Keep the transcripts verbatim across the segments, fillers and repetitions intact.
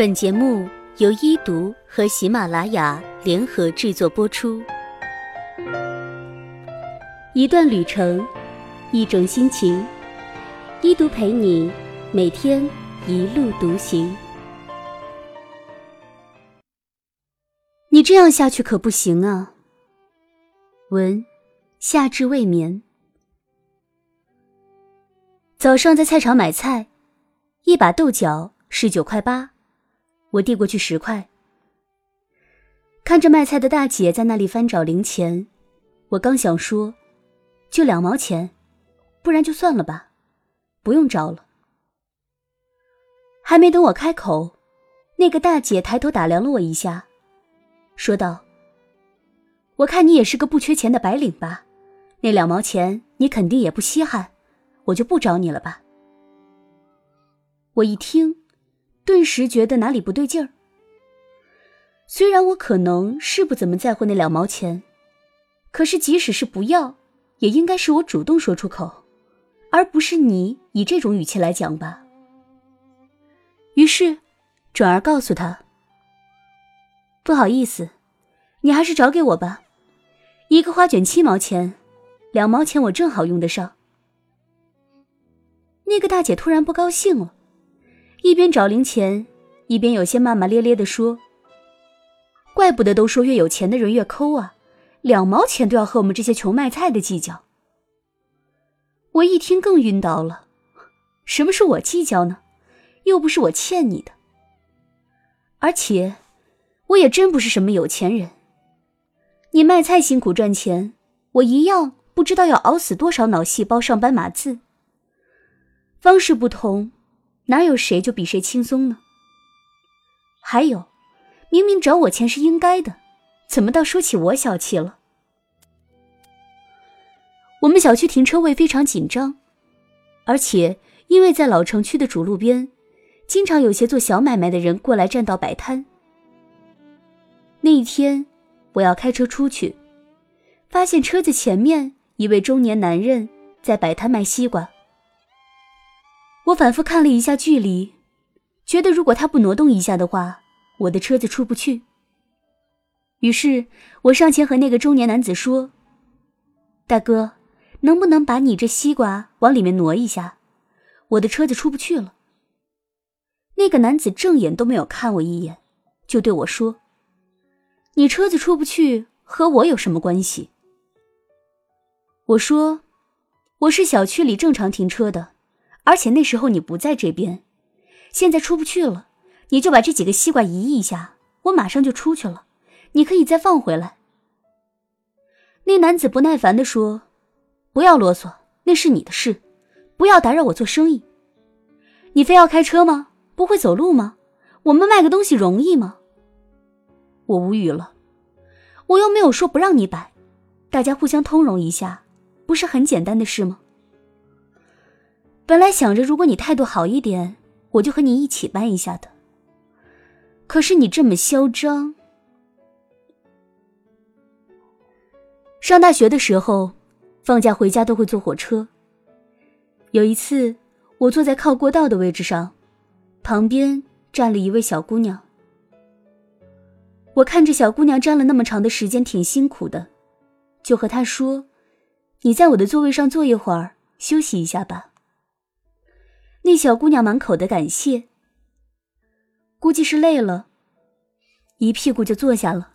本节目由一读和喜马拉雅联合制作播出。一段旅程，一种心情，一读陪你每天一路独行。你这样下去可不行啊。文，夏至未眠。早上在菜场买菜，一把豆角十九块八，我递过去十块。看着卖菜的大姐在那里翻找零钱，我刚想说就两毛钱，不然就算了吧，不用找了。还没等我开口，那个大姐抬头打量了我一下，说道：我看你也是个不缺钱的白领吧，那两毛钱你肯定也不稀罕，我就不找你了吧。我一听，顿时觉得哪里不对劲儿。虽然我可能是不怎么在乎那两毛钱，可是即使是不要，也应该是我主动说出口，而不是你以这种语气来讲吧。于是，转而告诉他：不好意思，你还是找给我吧，一个花卷七毛钱，两毛钱我正好用得上。那个大姐突然不高兴了，一边找零钱，一边有些骂骂咧咧地说：怪不得都说越有钱的人越抠啊，两毛钱都要和我们这些穷卖菜的计较。我一听更晕倒了，什么是我计较呢？又不是我欠你的。而且，我也真不是什么有钱人。你卖菜辛苦赚钱，我一样不知道要熬死多少脑细胞上班码字。方式不同，哪有谁就比谁轻松呢？还有，明明找我钱是应该的，怎么倒说起我小气了？我们小区停车位非常紧张，而且因为在老城区的主路边，经常有些做小买卖的人过来占道摆摊。那一天，我要开车出去，发现车子前面一位中年男人在摆摊卖西瓜。我反复看了一下距离，觉得如果他不挪动一下的话，我的车子出不去。于是我上前和那个中年男子说：大哥，能不能把你这西瓜往里面挪一下，我的车子出不去了。那个男子正眼都没有看我一眼，就对我说：你车子出不去和我有什么关系？我说：我是小区里正常停车的，而且那时候你不在这边，现在出不去了，你就把这几个西瓜移一下，我马上就出去了，你可以再放回来。那男子不耐烦地说：不要啰嗦，那是你的事，不要打扰我做生意。你非要开车吗？不会走路吗？我们卖个东西容易吗？我无语了，我又没有说不让你摆，大家互相通融一下，不是很简单的事吗？本来想着如果你态度好一点，我就和你一起搬一下的。可是你这么嚣张。上大学的时候，放假回家都会坐火车。有一次，我坐在靠过道的位置上，旁边站了一位小姑娘。我看着小姑娘站了那么长的时间，挺辛苦的，就和她说：你在我的座位上坐一会儿，休息一下吧。那小姑娘满口的感谢，估计是累了，一屁股就坐下了。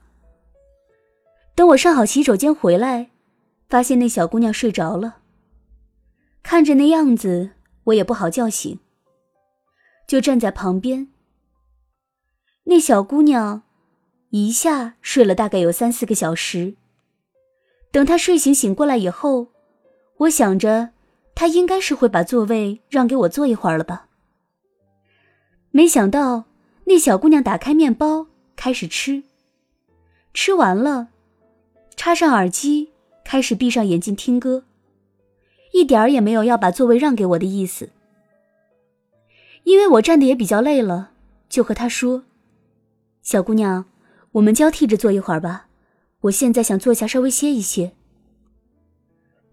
等我上好洗手间回来，发现那小姑娘睡着了。看着那样子，我也不好叫醒，就站在旁边。那小姑娘一下睡了大概有三四个小时。等她睡醒醒过来以后，我想着他应该是会把座位让给我坐一会儿了吧。没想到那小姑娘打开面包开始吃，吃完了插上耳机，开始闭上眼睛听歌，一点儿也没有要把座位让给我的意思。因为我站得也比较累了，就和她说：小姑娘，我们交替着坐一会儿吧，我现在想坐下稍微歇一歇。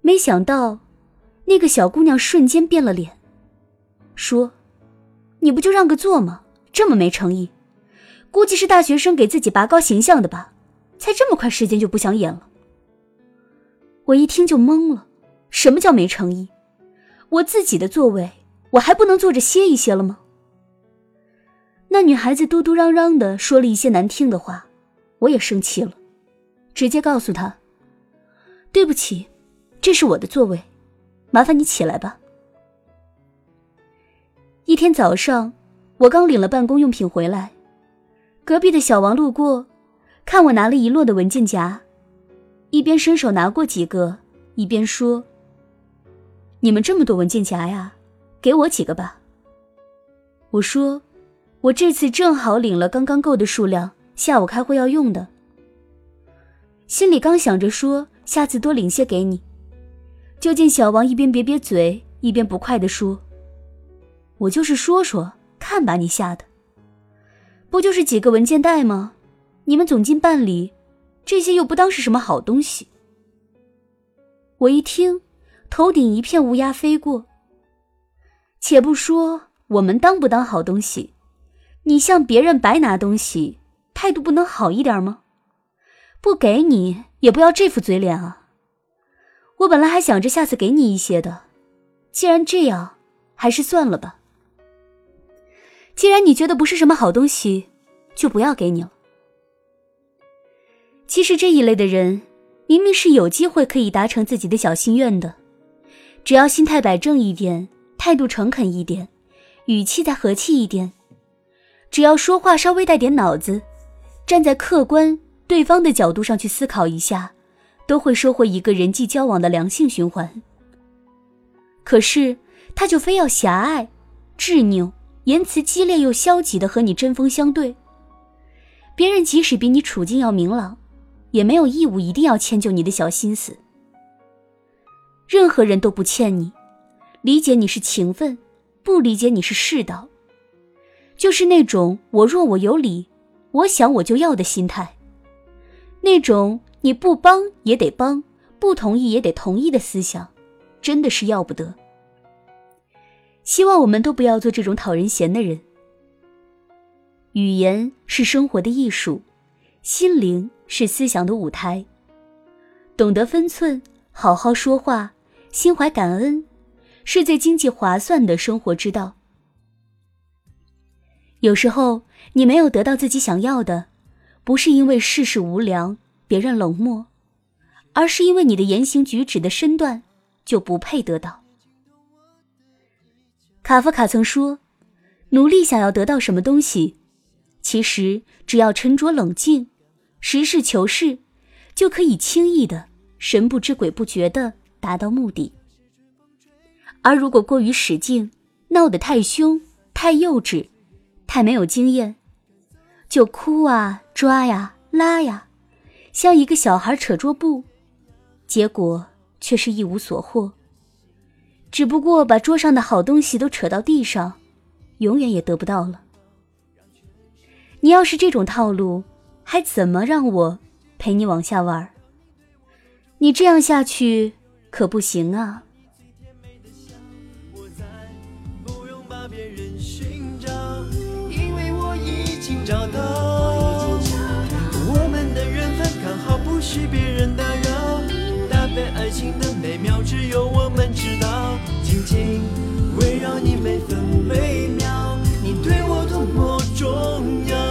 没想到那个小姑娘瞬间变了脸，说：你不就让个座吗？这么没诚意，估计是大学生给自己拔高形象的吧，才这么快时间就不想演了。我一听就懵了，什么叫没诚意？我自己的座位，我还不能坐着歇一歇了吗？那女孩子嘟嘟嚷嚷地说了一些难听的话，我也生气了，直接告诉她，对不起，这是我的座位，麻烦你起来吧。一天早上，我刚领了办公用品回来，隔壁的小王路过，看我拿了一摞的文件夹，一边伸手拿过几个，一边说，你们这么多文件夹呀，给我几个吧。我说，我这次正好领了刚刚够的数量，下午开会要用的。心里刚想着说下次多领些给你，就见小王一边瘪瘪嘴，一边不快地说，我就是说说看把你吓的，不就是几个文件袋吗？你们总进办理，这些又不当是什么好东西。我一听，头顶一片乌鸦飞过。且不说我们当不当好东西，你向别人白拿东西，态度不能好一点吗？不给你也不要这副嘴脸啊。我本来还想着下次给你一些的，既然这样，还是算了吧。既然你觉得不是什么好东西，就不要给你了。其实这一类的人，明明是有机会可以达成自己的小心愿的，只要心态摆正一点，态度诚恳一点，语气再和气一点，只要说话稍微带点脑子，站在客观对方的角度上去思考一下，都会收获一个人际交往的良性循环。可是，他就非要狭隘、执拗、言辞激烈又消极地和你针锋相对。别人即使比你处境要明朗，也没有义务一定要迁就你的小心思。任何人都不欠你，理解你是情分，不理解你是世道。就是那种我弱我有理，我想我就要的心态，那种你不帮也得帮，不同意也得同意的思想，真的是要不得。希望我们都不要做这种讨人嫌的人。语言是生活的艺术，心灵是思想的舞台。懂得分寸，好好说话，心怀感恩，是最经济划算的生活之道。有时候你没有得到自己想要的，不是因为世事无良，别人冷漠，而是因为你的言行举止的身段就不配得到。卡夫卡曾说，努力想要得到什么东西，其实只要沉着冷静，实事求是，就可以轻易的神不知鬼不觉地达到目的。而如果过于使劲，闹得太凶，太幼稚，太没有经验，就哭啊抓呀拉呀，像一个小孩扯桌布，结果却是一无所获，只不过把桌上的好东西都扯到地上，永远也得不到了。你要是这种套路，还怎么让我陪你往下玩？你这样下去可不行啊。找到我们的缘分，刚好不是别人打扰，搭配爱情的美妙只有我们知道，紧紧围绕你每分每秒，你对我多么重要。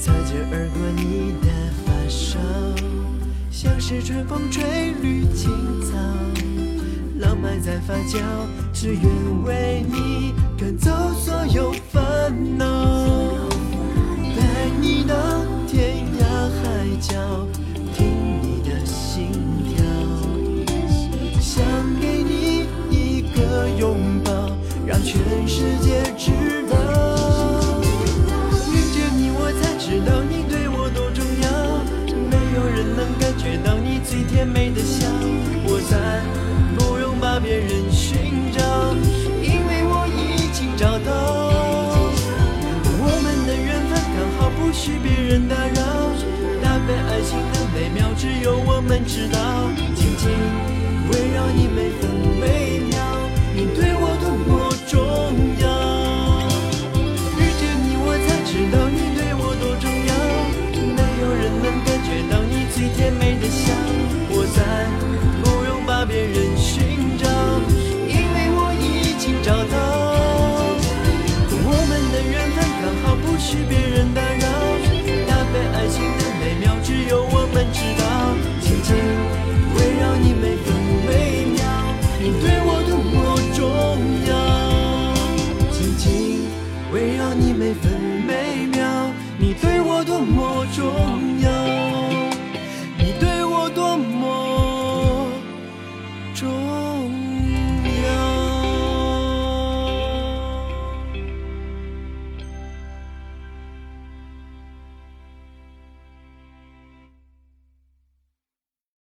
擦肩而过你的发梢，像是春风吹绿青草，浪漫在发酵，只愿为你赶走所有烦恼，带你到天涯海角，听你的心跳，想给你一个拥抱，让全世界知道，遇见你我才知道你对我多重要，没有人能感觉到你最甜美的笑，我再不用把别人寻找，因为我已经找到。我们的缘分刚好不许别人打扰，搭配爱情的美妙只有我们知道，紧紧围绕你。每分每秒，你对我多么重要。遇见你我才知道你对我多重要，没有人能感觉到你最甜美的笑，我再不用把别人寻找，因为我已经找到。我们的缘分刚好不许别人打扰，搭配爱情的美妙只有我们知道，紧紧围绕你每分每秒，你对我多么重要，紧紧围绕你每分每秒，你对我多么重要。